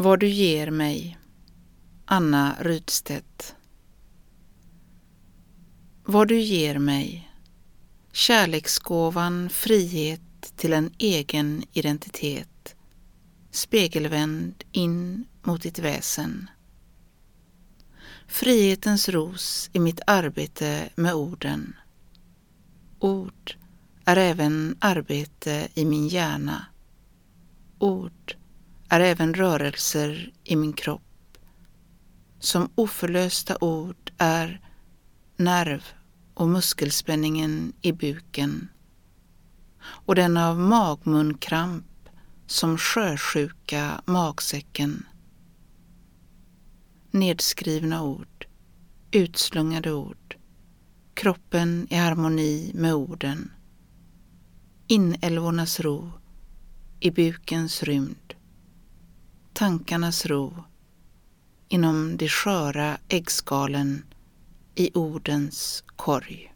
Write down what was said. Vad du ger mig, Anna Rydstedt. Vad du ger mig, kärleksgåvan, frihet till en egen identitet, spegelvänd in mot ditt väsen. Frihetens ros i mitt arbete med orden. Ord är även arbete i min hjärna. Ord är även rörelser i min kropp. Som oförlösta ord är nerv och muskelspänningen i buken och den av magmunkramp som sjösjuka magsäcken. Nedskrivna ord, utslungade ord, kroppen i harmoni med orden, inälvornas ro i bukens rymd, tankarnas ro inom de sköra äggskalen i ordens korg.